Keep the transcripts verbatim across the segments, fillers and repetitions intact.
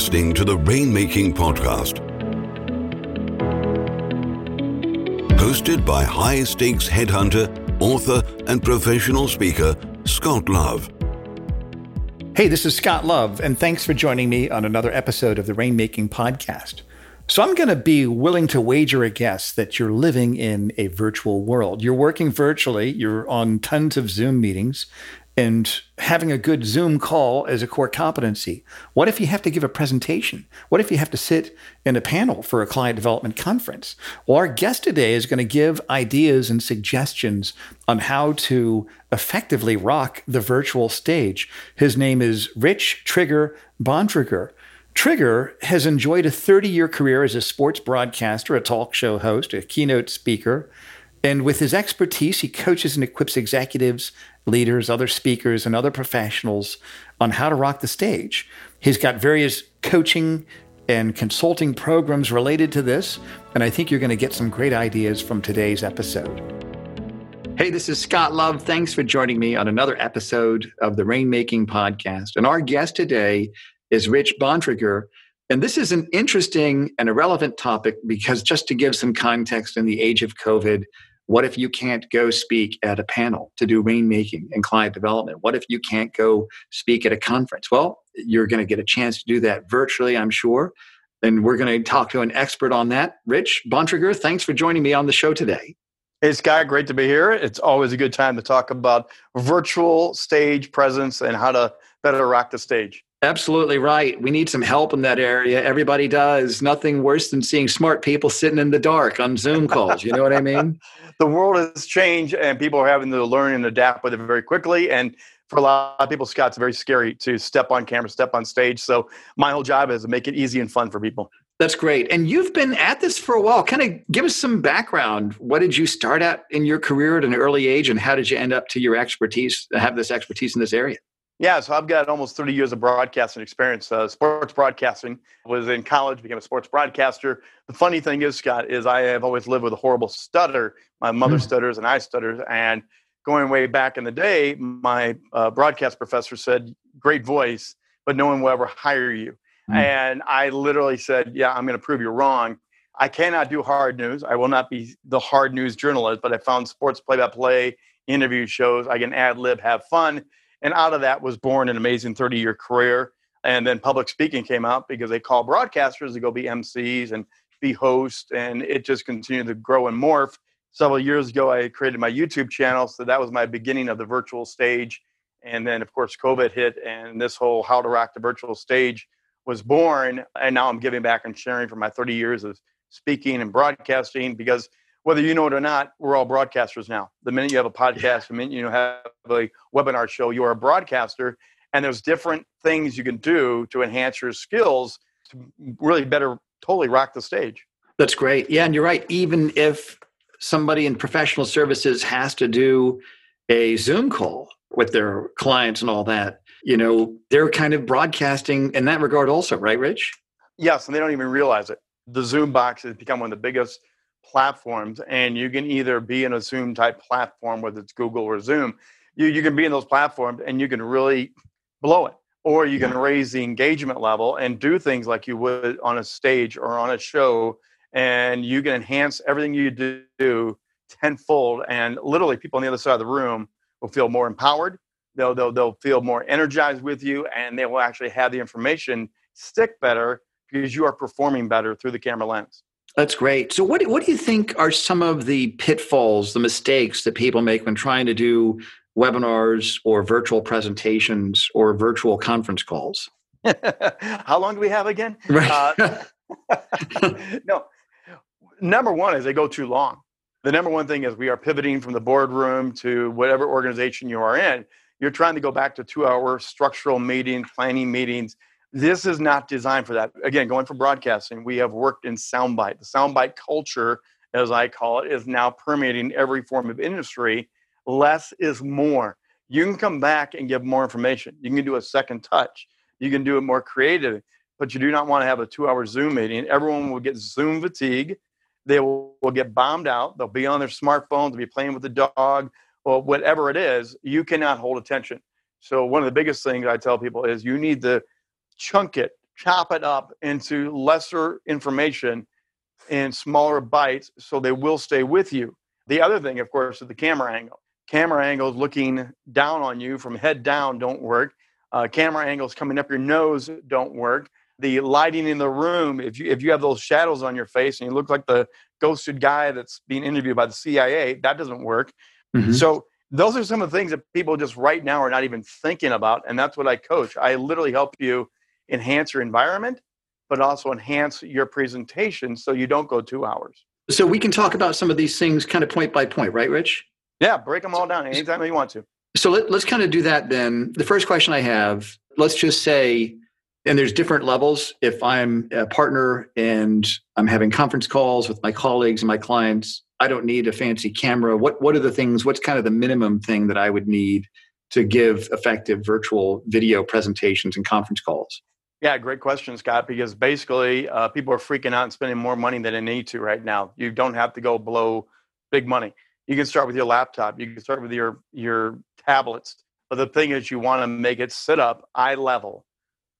listening to the Rainmaking Podcast, hosted by high-stakes headhunter, author, and professional speaker, Scott Love. Hey, this is Scott Love, and thanks for joining me on another episode of the Rainmaking Podcast. So I'm going to be willing to wager a guess that you're living in a virtual world. You're working virtually, you're on tons of Zoom meetings, and having a good Zoom call is a core competency. What if you have to give a presentation? What if you have to sit in a panel for a client development conference? Well, our guest today is going to give ideas and suggestions on how to effectively rock the virtual stage. His name is Rich Trigger Bontrager. Trigger has enjoyed a thirty-year career as a sports broadcaster, a talk show host, a keynote speaker, and with his expertise, he coaches and equips executives, leaders, other speakers, and other professionals on how to rock the stage. He's got various coaching and consulting programs related to this, and I think you're going to get some great ideas from today's episode. Hey, this is Scott Love. Thanks for joining me on another episode of the Rainmaking Podcast, and our guest today is Rich Bontrager. And this is an interesting and a relevant topic because, just to give some context, in the age of COVID, what if you can't go speak at a panel to do rainmaking and client development? What if you can't go speak at a conference? Well, you're going to get a chance to do that virtually, I'm sure. And we're going to talk to an expert on that. Rich Bontrager, thanks for joining me on the show today. Hey, Scott, great to be here. It's always a good time to talk about virtual stage presence and how to better rock the stage. Absolutely right. We need some help in that area. Everybody does. Nothing worse than seeing smart people sitting in the dark on Zoom calls. You know what I mean? The world has changed, and people are having to learn and adapt with it very quickly. And for a lot of people, Scott, it's very scary to step on camera, step on stage. So my whole job is to make it easy and fun for people. That's great. And you've been at this for a while. Kind of give us some background. What did you start out in your career at an early age, and how did you end up to your expertise, have this expertise in this area? Yeah, so I've got almost thirty years of broadcasting experience. Uh, sports broadcasting. Was in college, became a sports broadcaster. The funny thing is, Scott, is I have always lived with a horrible stutter. My mother mm-hmm. stutters and I stutter. And going way back in the day, my uh, broadcast professor said, great voice, but no one will ever hire you. Mm-hmm. And I literally said, yeah, I'm going to prove you wrong. I cannot do hard news. I will not be the hard news journalist, but I found sports play-by-play, interview shows. I can ad lib, have fun. And out of that was born an amazing thirty-year career. And then public speaking came out because they call broadcasters to go be M Cs and be hosts. And it just continued to grow and morph. Several years ago, I created my YouTube channel. So that was my beginning of the virtual stage. And then, of course, COVID hit. And this whole how to rock the virtual stage was born. And now I'm giving back and sharing from my thirty years of speaking and broadcasting. Because whether you know it or not, we're all broadcasters now. The minute you have a podcast, the minute you have a webinar show, you are a broadcaster. And there's different things you can do to enhance your skills to really better totally rock the stage. That's great. Yeah, and you're right. Even if somebody in professional services has to do a Zoom call with their clients and all that, you know, they're kind of broadcasting in that regard also, right, Rich? Yes, and they don't even realize it. The Zoom box has become one of the biggest platforms, and you can either be in a Zoom type platform, whether it's Google or Zoom, you you can be in those platforms and you can really blow it, or you can raise the engagement level and do things like you would on a stage or on a show, and you can enhance everything you do tenfold, and literally people on the other side of the room will feel more empowered. They'll they'll, they'll feel more energized with you, and they will actually have the information stick better because you are performing better through the camera lens. That's great. So what, what do you think are some of the pitfalls, the mistakes that people make when trying to do webinars or virtual presentations or virtual conference calls? How long do we have again? Right. uh, no. Number one is they go too long. The number one thing is we are pivoting from the boardroom to whatever organization you are in. You're trying to go back to two-hour structural meetings, planning meetings. This is not designed for that. Again, going for broadcasting, we have worked in soundbite. The soundbite culture, as I call it, is now permeating every form of industry. Less is more. You can come back and give more information. You can do a second touch. You can do it more creative, but you do not want to have a two-hour Zoom meeting. Everyone will get Zoom fatigue. They will, will get bombed out. They'll be on their smartphone. They'll be playing with the dog or whatever it is. You cannot hold attention. So one of the biggest things I tell people is you need to chunk it, chop it up into lesser information in smaller bites so they will stay with you. The other thing, of course, is the camera angle. Camera angles looking down on you from head down don't work. Uh, camera angles coming up your nose don't work. The lighting in the room, if you if you have those shadows on your face and you look like the ghosted guy that's being interviewed by the C I A, that doesn't work. Mm-hmm. So those are some of the things that people just right now are not even thinking about. And that's what I coach. I literally help you enhance your environment, but also enhance your presentation so you don't go two hours. So we can talk about some of these things kind of point by point, right, Rich? Yeah, break them all down anytime you want to. So let, let's kind of do that then. The first question I have, let's just say, and there's different levels. If I'm a partner and I'm having conference calls with my colleagues and my clients, I don't need a fancy camera. What what are the things, what's kind of the minimum thing that I would need to give effective virtual video presentations and conference calls? Yeah, great question, Scott, because basically uh, people are freaking out and spending more money than they need to right now. You don't have to go blow big money. You can start with your laptop. You can start with your, your tablets. But the thing is, you want to make it sit up eye level.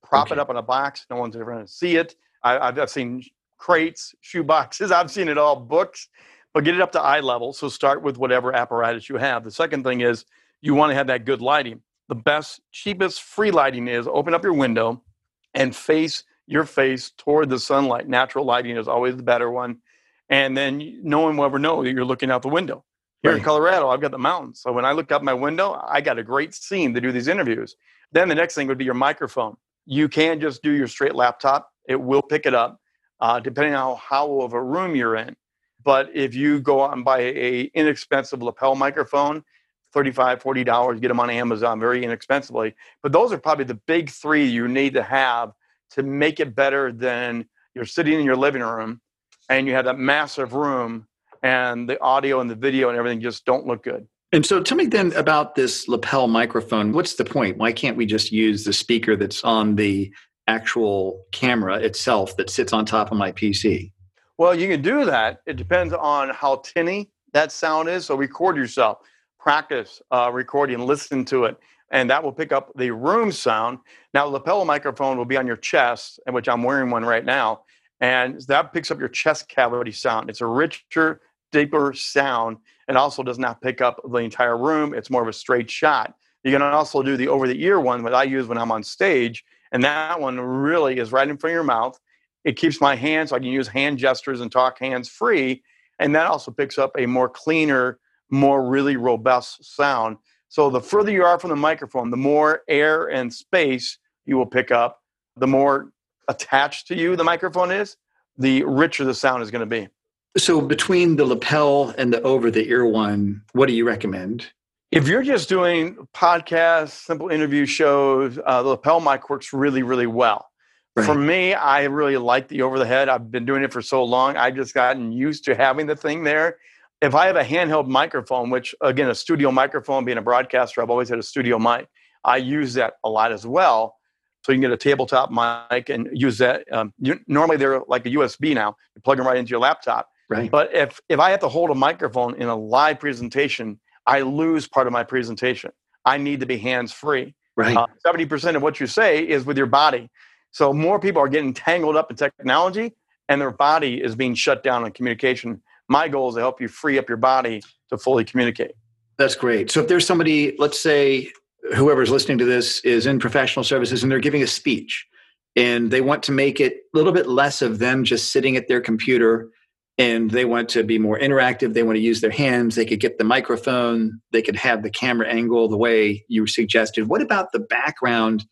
Prop okay. it up in a box. No one's ever going to see it. I, I've, I've seen crates, shoe boxes. I've seen it all, books. But get it up to eye level. So start with whatever apparatus you have. The second thing is you want to have that good lighting. The best, cheapest free lighting is open up your window and face your face toward the sunlight. Natural lighting is always the better one. And then no one will ever know that you're looking out the window. Here right. in Colorado, I've got the mountains. So when I look out my window, I got a great scene to do these interviews. Then the next thing would be your microphone. You can just do your straight laptop. It will pick it up, uh, depending on how of a room you're in. But if you go out and buy an inexpensive lapel microphone, thirty-five dollars, forty dollars, get them on Amazon very inexpensively. But those are probably the big three you need to have to make it better than you're sitting in your living room and you have that massive room and the audio and the video and everything just don't look good. And so tell me then about this lapel microphone. What's the point? Why can't we just use the speaker that's on the actual camera itself that sits on top of my P C? Well, you can do that. It depends on how tinny that sound is. So record yourself, practice uh, recording, listen to it, and that will pick up the room sound. Now, lapel microphone will be on your chest, which I'm wearing one right now, and that picks up your chest cavity sound. It's a richer, deeper sound. It also does not pick up the entire room. It's more of a straight shot. You can also do the over-the-ear one that I use when I'm on stage, and that one really is right in front of your mouth. It keeps my hands, so I can use hand gestures and talk hands-free, and that also picks up a more cleaner, more really robust sound. So the further you are from the microphone, the more air and space you will pick up, the more attached to you the microphone is, the richer the sound is going to be. So between the lapel and the over-the-ear one, what do you recommend? If you're just doing podcasts, simple interview shows, uh, the lapel mic works really, really well. Right. For me, I really like the over-the-head. I've been doing it for so long. I've just gotten used to having the thing there. If I have a handheld microphone, which, again, a studio microphone, being a broadcaster, I've always had a studio mic. I use that a lot as well. So you can get a tabletop mic and use that. Um, you, normally, they're like a U S B now. You plug them right into your laptop. Right. But if, if I have to hold a microphone in a live presentation, I lose part of my presentation. I need to be hands-free. Right. Uh, seventy percent of what you say is with your body. So more people are getting tangled up in technology and their body is being shut down on communication. My goal is to help you free up your body to fully communicate. That's great. So if there's somebody, let's say whoever's listening to this is in professional services and they're giving a speech and they want to make it a little bit less of them just sitting at their computer and they want to be more interactive, they want to use their hands, they could get the microphone, they could have the camera angle the way you suggested. What about the background?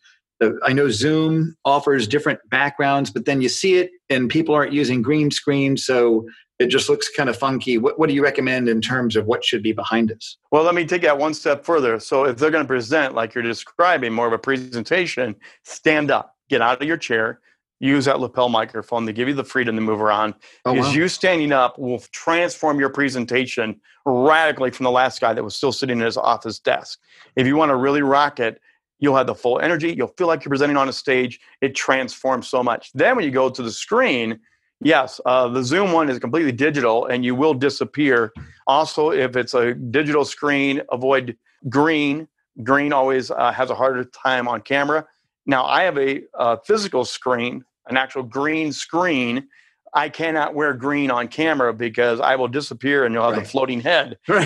I know Zoom offers different backgrounds, but then you see it and people aren't using green screen, so it just looks kind of funky. What, what do you recommend in terms of what should be behind us? Well, let me take that one step further. So if they're going to present, like you're describing, more of a presentation, stand up, get out of your chair, use that lapel microphone to give you the freedom to move around. Oh, because wow. you standing up will transform your presentation radically from the last guy that was still sitting at his office desk. If you want to really rock it, you'll have the full energy. You'll feel like you're presenting on a stage. It transforms so much. Then when you go to the screen, yes, uh, the Zoom one is completely digital and you will disappear. Also, if it's a digital screen, avoid green. Green always uh, has a harder time on camera. Now, I have a, a physical screen, an actual green screen. I cannot wear green on camera because I will disappear and you'll have right. the floating head. Right.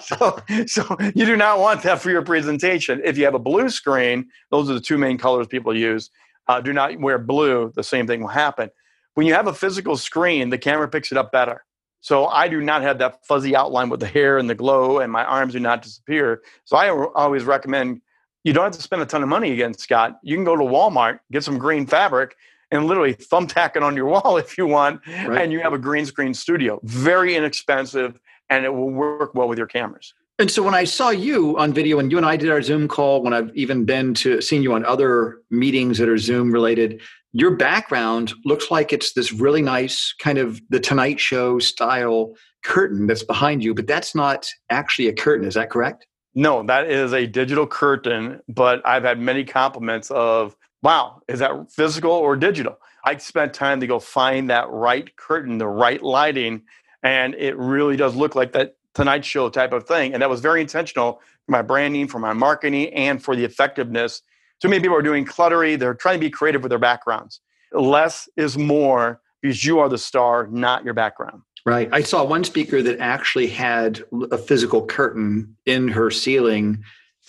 so, so you do not want that for your presentation. If you have a blue screen, those are the two main colors people use. Uh, do not wear blue. The same thing will happen. When you have a physical screen, the camera picks it up better. So I do not have that fuzzy outline with the hair and the glow, and my arms do not disappear. So I always recommend you don't have to spend a ton of money again, Scott. You can go to Walmart, get some green fabric, and literally thumbtack it on your wall if you want, right. and you have a green screen studio. Very inexpensive, and it will work well with your cameras. And so when I saw you on video, and you and I did our Zoom call, when I've even been to seen you on other meetings that are Zoom related, your background looks like it's this really nice kind of the Tonight Show style curtain that's behind you, but that's not actually a curtain. Is that correct? No, that is a digital curtain, but I've had many compliments of, wow, is that physical or digital? I spent time to go find that right curtain, the right lighting, and it really does look like that Tonight Show type of thing. And that was very intentional for my branding, for my marketing, and for the effectiveness. Too many people are doing cluttery. They're trying to be creative with their backgrounds. Less is more because you are the star, not your background. Right. I saw one speaker that actually had a physical curtain in her ceiling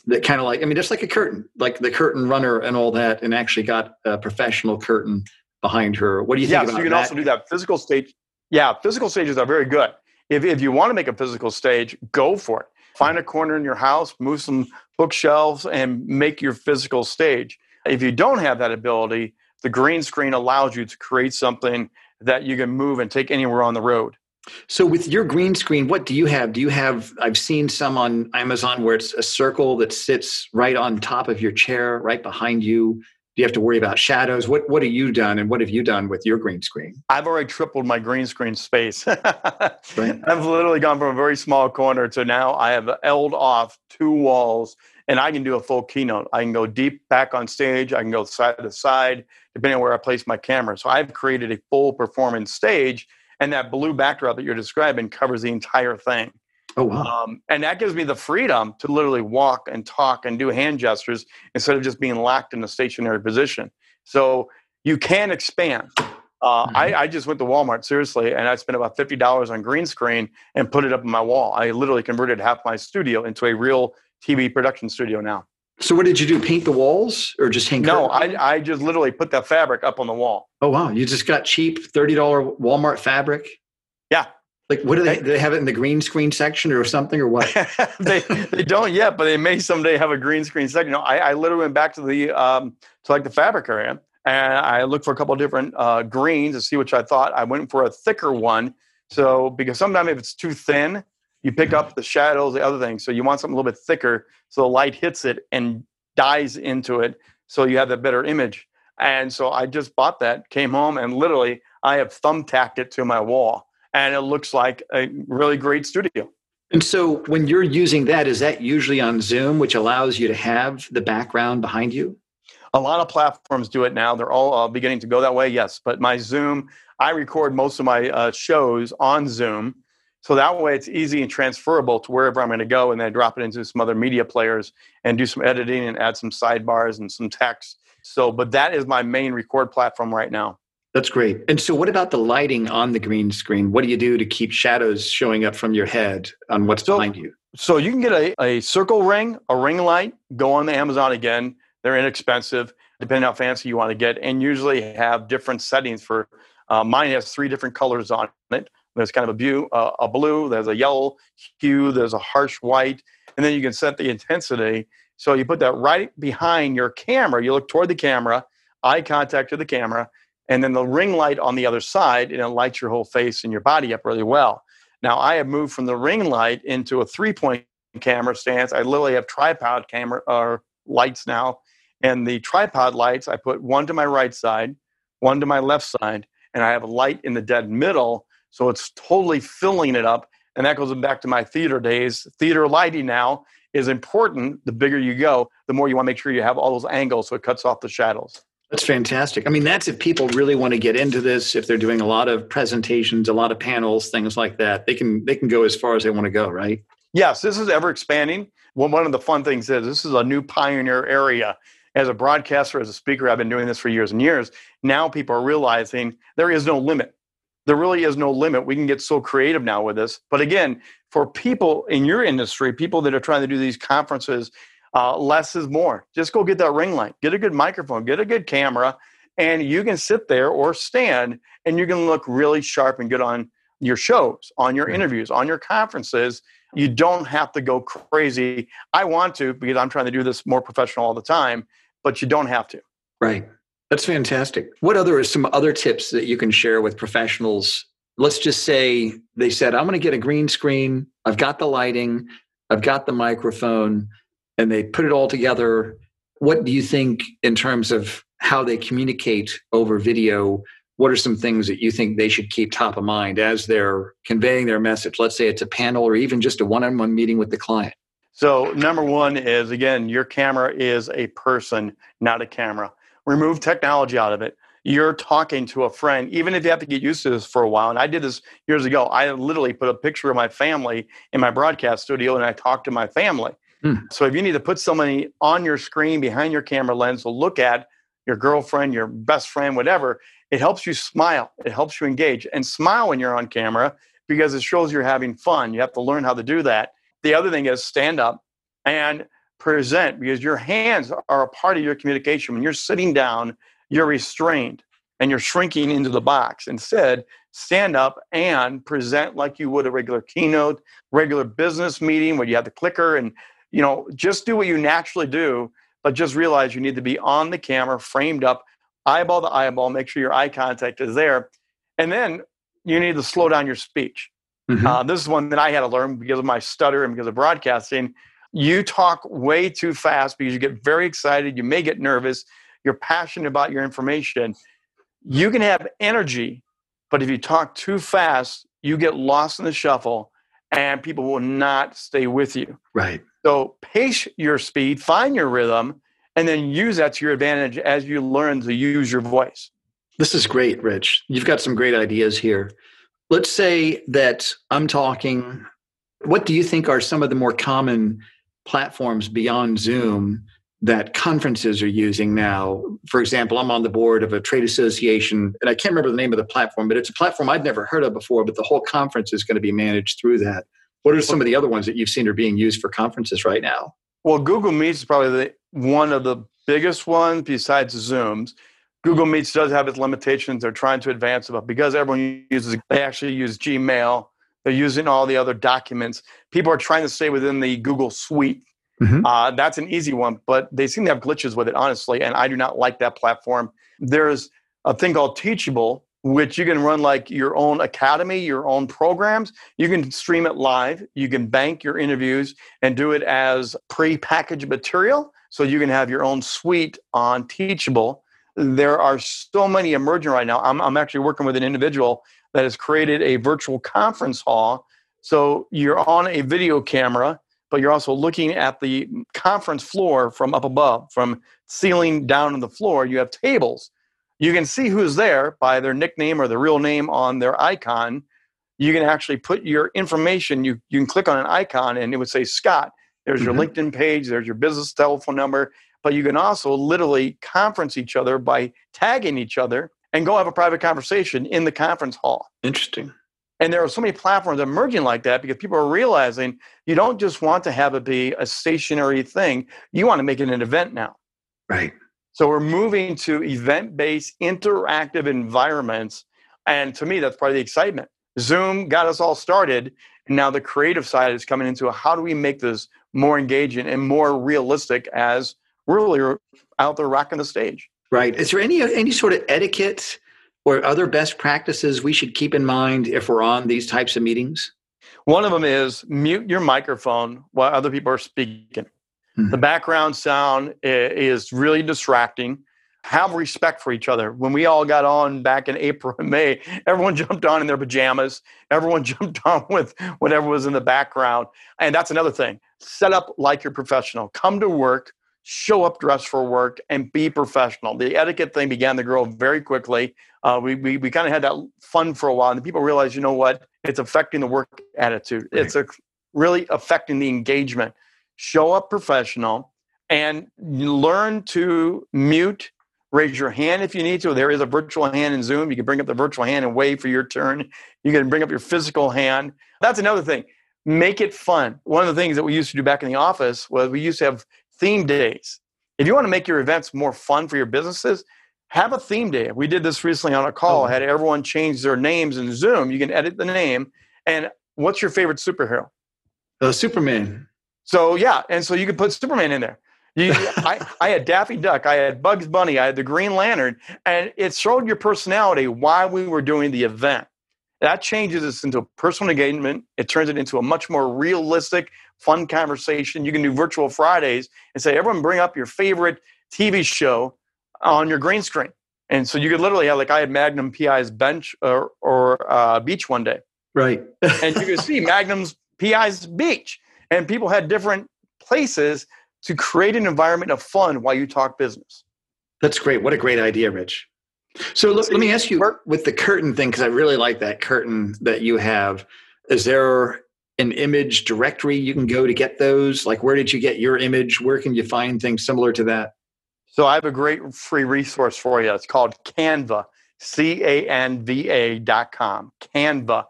that kind of like, I mean, just like a curtain, like the curtain runner and all that, and actually got a professional curtain behind her. What do you think yeah, about that? Yeah, so you can that? also do that. Physical stage. Yeah, physical stages are very good. If if you want to make a physical stage, go for it. Find a corner in your house, move some bookshelves, and make your physical stage. If you don't have that ability, the green screen allows you to create something that you can move and take anywhere on the road. So with your green screen, what do you have? Do you have, I've seen some on Amazon where it's a circle that sits right on top of your chair, right behind you. Do you have to worry about shadows? What What have you done and what have you done with your green screen? I've already tripled my green screen space. Right. I've literally gone from a very small corner to now I have L'd off two walls and I can do a full keynote. I can go deep back on stage. I can go side to side, depending on where I place my camera. So I've created a full performance stage. And that blue backdrop that you're describing covers the entire thing. Oh, wow. Um, and that gives me the freedom to literally walk and talk and do hand gestures instead of just being locked in a stationary position. So you can expand. Uh, mm-hmm. I, I just went to Walmart, seriously, and I spent about fifty dollars on green screen and put it up on my wall. I literally converted half my studio into a real T V production studio now. So what did you do? Paint the walls or just hang? No, I, I just literally put that fabric up on the wall. Oh, wow. You just got cheap thirty dollars Walmart fabric? Yeah. Like what do they, do they have it in the green screen section or something or what? they they don't yet, but they may someday have a green screen section. No, I, I literally went back to the, um, to like the fabric area and I looked for a couple of different uh, greens to see which I thought. I went for a thicker one. So because sometimes if it's too thin, you pick up the shadows, the other things. So you want something a little bit thicker so the light hits it and dies into it so you have that better image. And so I just bought that, came home, and literally I have thumbtacked it to my wall. And it looks like a really great studio. And so when you're using that, is that usually on Zoom, which allows you to have the background behind you? A lot of platforms do it now. They're all uh, beginning to go that way, yes. But my Zoom, I record most of my uh, shows on Zoom. So that way it's easy and transferable to wherever I'm going to go and then drop it into some other media players and do some editing and add some sidebars and some text. So, but that is my main record platform right now. That's great. And so what about the lighting on the green screen? What do you do to keep shadows showing up from your head on what's so, behind you? So you can get a, a circle ring, a ring light, go on the Amazon again. They're inexpensive, depending on how fancy you want to get, and usually have different settings for, uh, mine has three different colors on it. There's kind of a, bu- uh, a blue, there's a yellow hue, there's a harsh white, and then you can set the intensity. So you put that right behind your camera. You look toward the camera, eye contact to the camera, and then the ring light on the other side, and it lights your whole face and your body up really well. Now, I have moved from the ring light into a three-point camera stance. I literally have tripod camera or lights now, and the tripod lights, I put one to my right side, one to my left side, and I have a light in the dead middle. So it's totally filling it up. And that goes back to my theater days. Theater lighting now is important. The bigger you go, the more you want to make sure you have all those angles so it cuts off the shadows. That's fantastic. I mean, that's if people really want to get into this, if they're doing a lot of presentations, a lot of panels, things like that, they can they can go as far as they want to go, right? Yes, this is ever expanding. Well, one of the fun things is this is a new pioneer area. as a broadcaster, as a speaker, I've been doing this for years and years. Now people are realizing there is no limit. There really is no limit. We can get so creative now with this. But again, for people in your industry, people that are trying to do these conferences, uh, less is more. Just go get that ring light, get a good microphone, get a good camera, and you can sit there or stand and you can look really sharp and good on your shows, on your interviews, on your conferences. You don't have to go crazy. I want to because I'm trying to do this more professional all the time, but you don't have to. Right. That's fantastic. What other are some other tips that you can share with professionals? Let's just say they said, I'm going to get a green screen. I've got the lighting. I've got the microphone. And they put it all together. What do you think in terms of how they communicate over video? What are some things that you think they should keep top of mind as they're conveying their message? Let's say it's a panel or even just a one-on-one meeting with the client. So number one is, again, your camera is a person, not a camera. Remove technology out of it. You're talking to a friend, even if you have to get used to this for a while. And I did this years ago. I literally put a picture of my family in my broadcast studio and I talked to my family. Mm. So if you need to put somebody on your screen behind your camera lens to look at, your girlfriend, your best friend, whatever, it helps you smile. It helps you engage and smile when you're on camera because it shows you're having fun. You have to learn how to do that. The other thing is stand up and present because your hands are a part of your communication. When you're sitting down, you're restrained and you're shrinking into the box. Instead, stand up and present like you would a regular keynote, regular business meeting where you have the clicker and, you know, just do what you naturally do, but just realize you need to be on the camera, framed up, eyeball to eyeball, make sure your eye contact is there. And then you need to slow down your speech. Mm-hmm. Uh, this is one that I had to learn because of my stutter and because of broadcasting. You talk way too fast because you get very excited. You may get nervous. You're passionate about your information. You can have energy, but if you talk too fast, you get lost in the shuffle and people will not stay with you. Right. So pace your speed, find your rhythm, and then use that to your advantage as you learn to use your voice. This is great, Rich. You've got some great ideas here. Let's say that I'm talking. What do you think are some of the more common platforms beyond Zoom that conferences are using now? For example, I'm on the board of a trade association, and I can't remember the name of the platform, but it's a platform I've never heard of before, but the whole conference is going to be managed through that. What are some of the other ones that you've seen are being used for conferences right now? Well, Google Meets is probably the, one of the biggest ones besides Zooms. Google Meets does have its limitations. They're trying to advance it, but because everyone uses it, they actually use Gmail. They're using all the other documents. People are trying to stay within the Google suite. Mm-hmm. Uh, that's an easy one, but they seem to have glitches with it, honestly, and I do not like that platform. There's a thing called Teachable, which you can run like your own academy, your own programs. You can stream it live. You can bank your interviews and do it as pre-packaged material, so you can have your own suite on Teachable. There are so many emerging right now. I'm, I'm actually working with an individual that has created a virtual conference hall. So you're on a video camera, but you're also looking at the conference floor from up above, from ceiling down to the floor. You have tables. You can see who's there by their nickname or their real name on their icon. You can actually put your information. You, you can click on an icon and it would say, Scott, there's your mm-hmm. LinkedIn page. There's your business telephone number. But you can also literally conference each other by tagging each other and go have a private conversation in the conference hall. Interesting. And there are so many platforms emerging like that because people are realizing you don't just want to have it be a stationary thing. You want to make it an event now. Right. So we're moving to event-based interactive environments. And to me, that's part of the excitement. Zoom got us all started. And now the creative side is coming into how do we make this more engaging and more realistic as we're really out there rocking the stage. Right. Is there any any sort of etiquette or other best practices we should keep in mind if we're on these types of meetings? One of them is mute your microphone while other people are speaking. Mm-hmm. The background sound is really distracting. Have respect for each other. When we all got on back in April and May, everyone jumped on in their pajamas. Everyone jumped on with whatever was in the background. And that's another thing. Set up like you're professional. Come to work. Show up dressed for work and be professional. The etiquette thing began to grow very quickly. Uh, we we, we kind of had that fun for a while, and people realized, you know what? It's affecting the work attitude. Right. It's a, really affecting the engagement. Show up professional and learn to mute, raise your hand if you need to. There is a virtual hand in Zoom. You can bring up the virtual hand and wave for your turn. You can bring up your physical hand. That's another thing. Make it fun. One of the things that we used to do back in the office was we used to have theme days. If you want to make your events more fun for your businesses, have a theme day. We did this recently on a call. Oh. Had everyone change their names in Zoom. You can edit the name. And what's your favorite superhero? The Superman. So, yeah. And so you could put Superman in there. You, I, I had Daffy Duck. I had Bugs Bunny. I had the Green Lantern. And it showed your personality while we were doing the event. That changes this into personal engagement. It turns it into a much more realistic, fun conversation. You can do virtual Fridays and say, everyone bring up your favorite T V show on your green screen. And so you could literally have, like I had Magnum P I's bench or, or uh, beach one day. Right. And you could see Magnum's P I's beach. And people had different places to create an environment of fun while you talk business. That's great. What a great idea, Rich. So let, let me ask you with the curtain thing, because I really like that curtain that you have. Is there an image directory you can go to get those? Like, where did you get your image? Where can you find things similar to that? So I have a great free resource for you. It's called Canva, C A N V A dot com, Canva.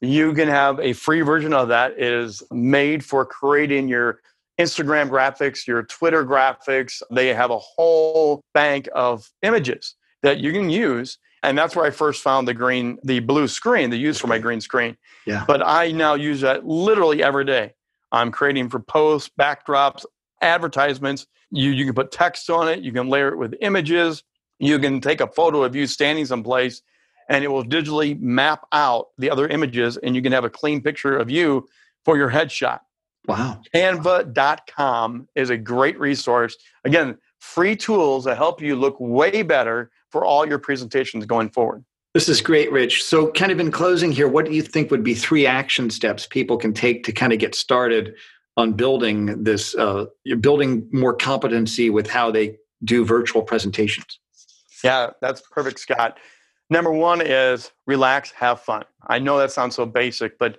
You can have a free version of that. It is made for creating your Instagram graphics, your Twitter graphics. They have a whole bank of images that you can use. And that's where I first found the green, the blue screen, the use for my green screen. Yeah. But I now use that literally every day. I'm creating for posts, backdrops, advertisements. You, you can put text on it. You can layer it with images. You can take a photo of you standing someplace and it will digitally map out the other images and you can have a clean picture of you for your headshot. Wow. Canva dot com is a great resource. Again, free tools that help you look way better for all your presentations going forward. This is great, Rich. So kind of in closing here, what do you think would be three action steps people can take to kind of get started on building this, uh, building more competency with how they do virtual presentations? Yeah, that's perfect, Scott. Number one is relax, have fun. I know that sounds so basic, but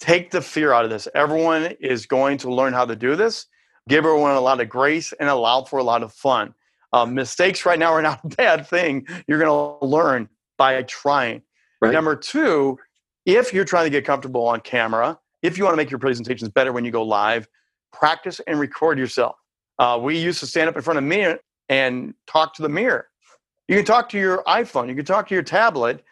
take the fear out of this. Everyone is going to learn how to do this. Give everyone a lot of grace and allow for a lot of fun. Um, mistakes right now are not a bad thing. You're going to learn by trying. Right. Number two, if you're trying to get comfortable on camera, if you want to make your presentations better when you go live, practice and record yourself. Uh, we used to stand up in front of a mirror and talk to the mirror. You can talk to your iPhone. You can talk to your tablet.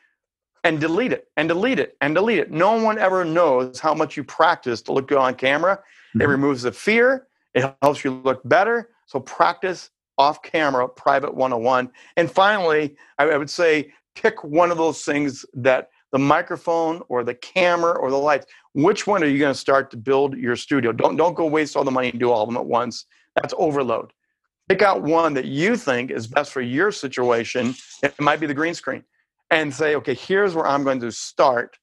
And delete it, and delete it, and delete it. No one ever knows how much you practice to look good on camera. Mm-hmm. It removes the fear. It helps you look better. So practice off camera, private one oh one. And finally, I would say pick one of those things, that the microphone or the camera or the lights. Which one are you going to start to build your studio? Don't, don't go waste all the money and do all of them at once. That's overload. Pick out one that you think is best for your situation. It might be the green screen. And say, okay, here's where I'm going to start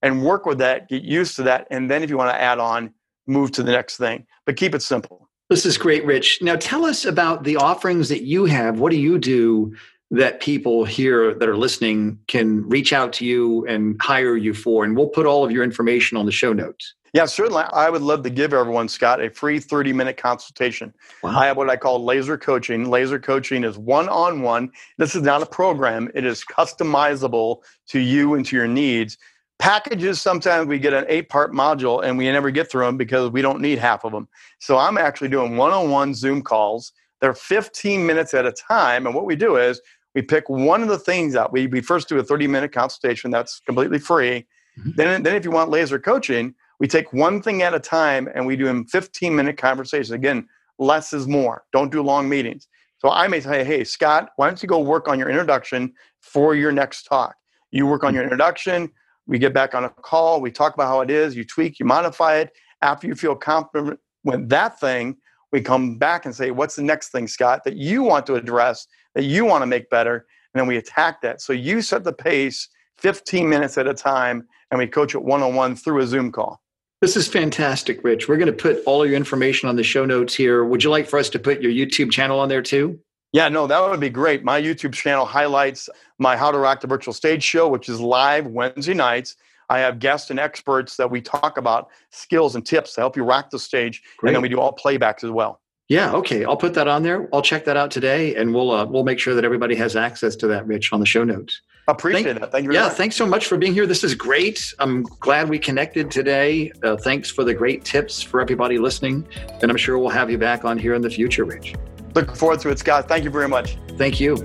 and work with that, get used to that. And then if you want to add on, move to the next thing. But keep it simple. This is great, Rich. Now tell us about the offerings that you have. What do you do that people here that are listening can reach out to you and hire you for? And we'll put all of your information on the show notes. Yeah, certainly. I would love to give everyone, Scott, a free thirty-minute consultation. Wow. I have what I call laser coaching. Laser coaching is one-on-one. This is not a program. It is customizable to you and to your needs. Packages, sometimes we get an eight-part module, and we never get through them because we don't need half of them. So I'm actually doing one-on-one Zoom calls. They're fifteen minutes at a time, and what we do is we pick one of the things out. We, we first do a thirty-minute consultation. That's completely free. Mm-hmm. Then, then if you want laser coaching, we take one thing at a time and we do them fifteen minute conversations. Again, less is more. Don't do long meetings. So I may say, hey, Scott, why don't you go work on your introduction for your next talk? You work on your introduction. We get back on a call. We talk about how it is. You tweak, you modify it. After you feel confident with that thing, we come back and say, what's the next thing, Scott, that you want to address, that you want to make better? And then we attack that. So you set the pace fifteen minutes at a time, and we coach it one-on-one through a Zoom call. This is fantastic, Rich. We're going to put all your information on the show notes here. Would you like for us to put your YouTube channel on there too? Yeah, no, that would be great. My YouTube channel highlights my How to Rock the Virtual Stage show, which is live Wednesday nights. I have guests and experts that we talk about skills and tips to help you rock the stage. Great. And then we do all playbacks as well. Yeah. Okay. I'll put that on there. I'll check that out today, and we'll uh, we'll make sure that everybody has access to that, Rich, on the show notes. Appreciate Thank, it. Thank you. Yeah. Much. Thanks so much for being here. This is great. I'm glad we connected today. Uh, thanks for the great tips for everybody listening, and I'm sure we'll have you back on here in the future, Rich. Look forward to it, Scott. Thank you very much. Thank you.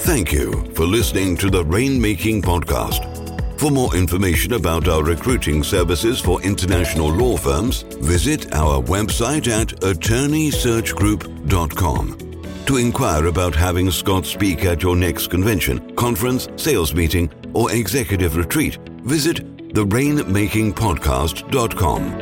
Thank you for listening to the Rainmaking Podcast. For more information about our recruiting services for international law firms, visit our website at attorney search group dot com. To inquire about having Scott speak at your next convention, conference, sales meeting, or executive retreat, visit the rainmaking podcast dot com.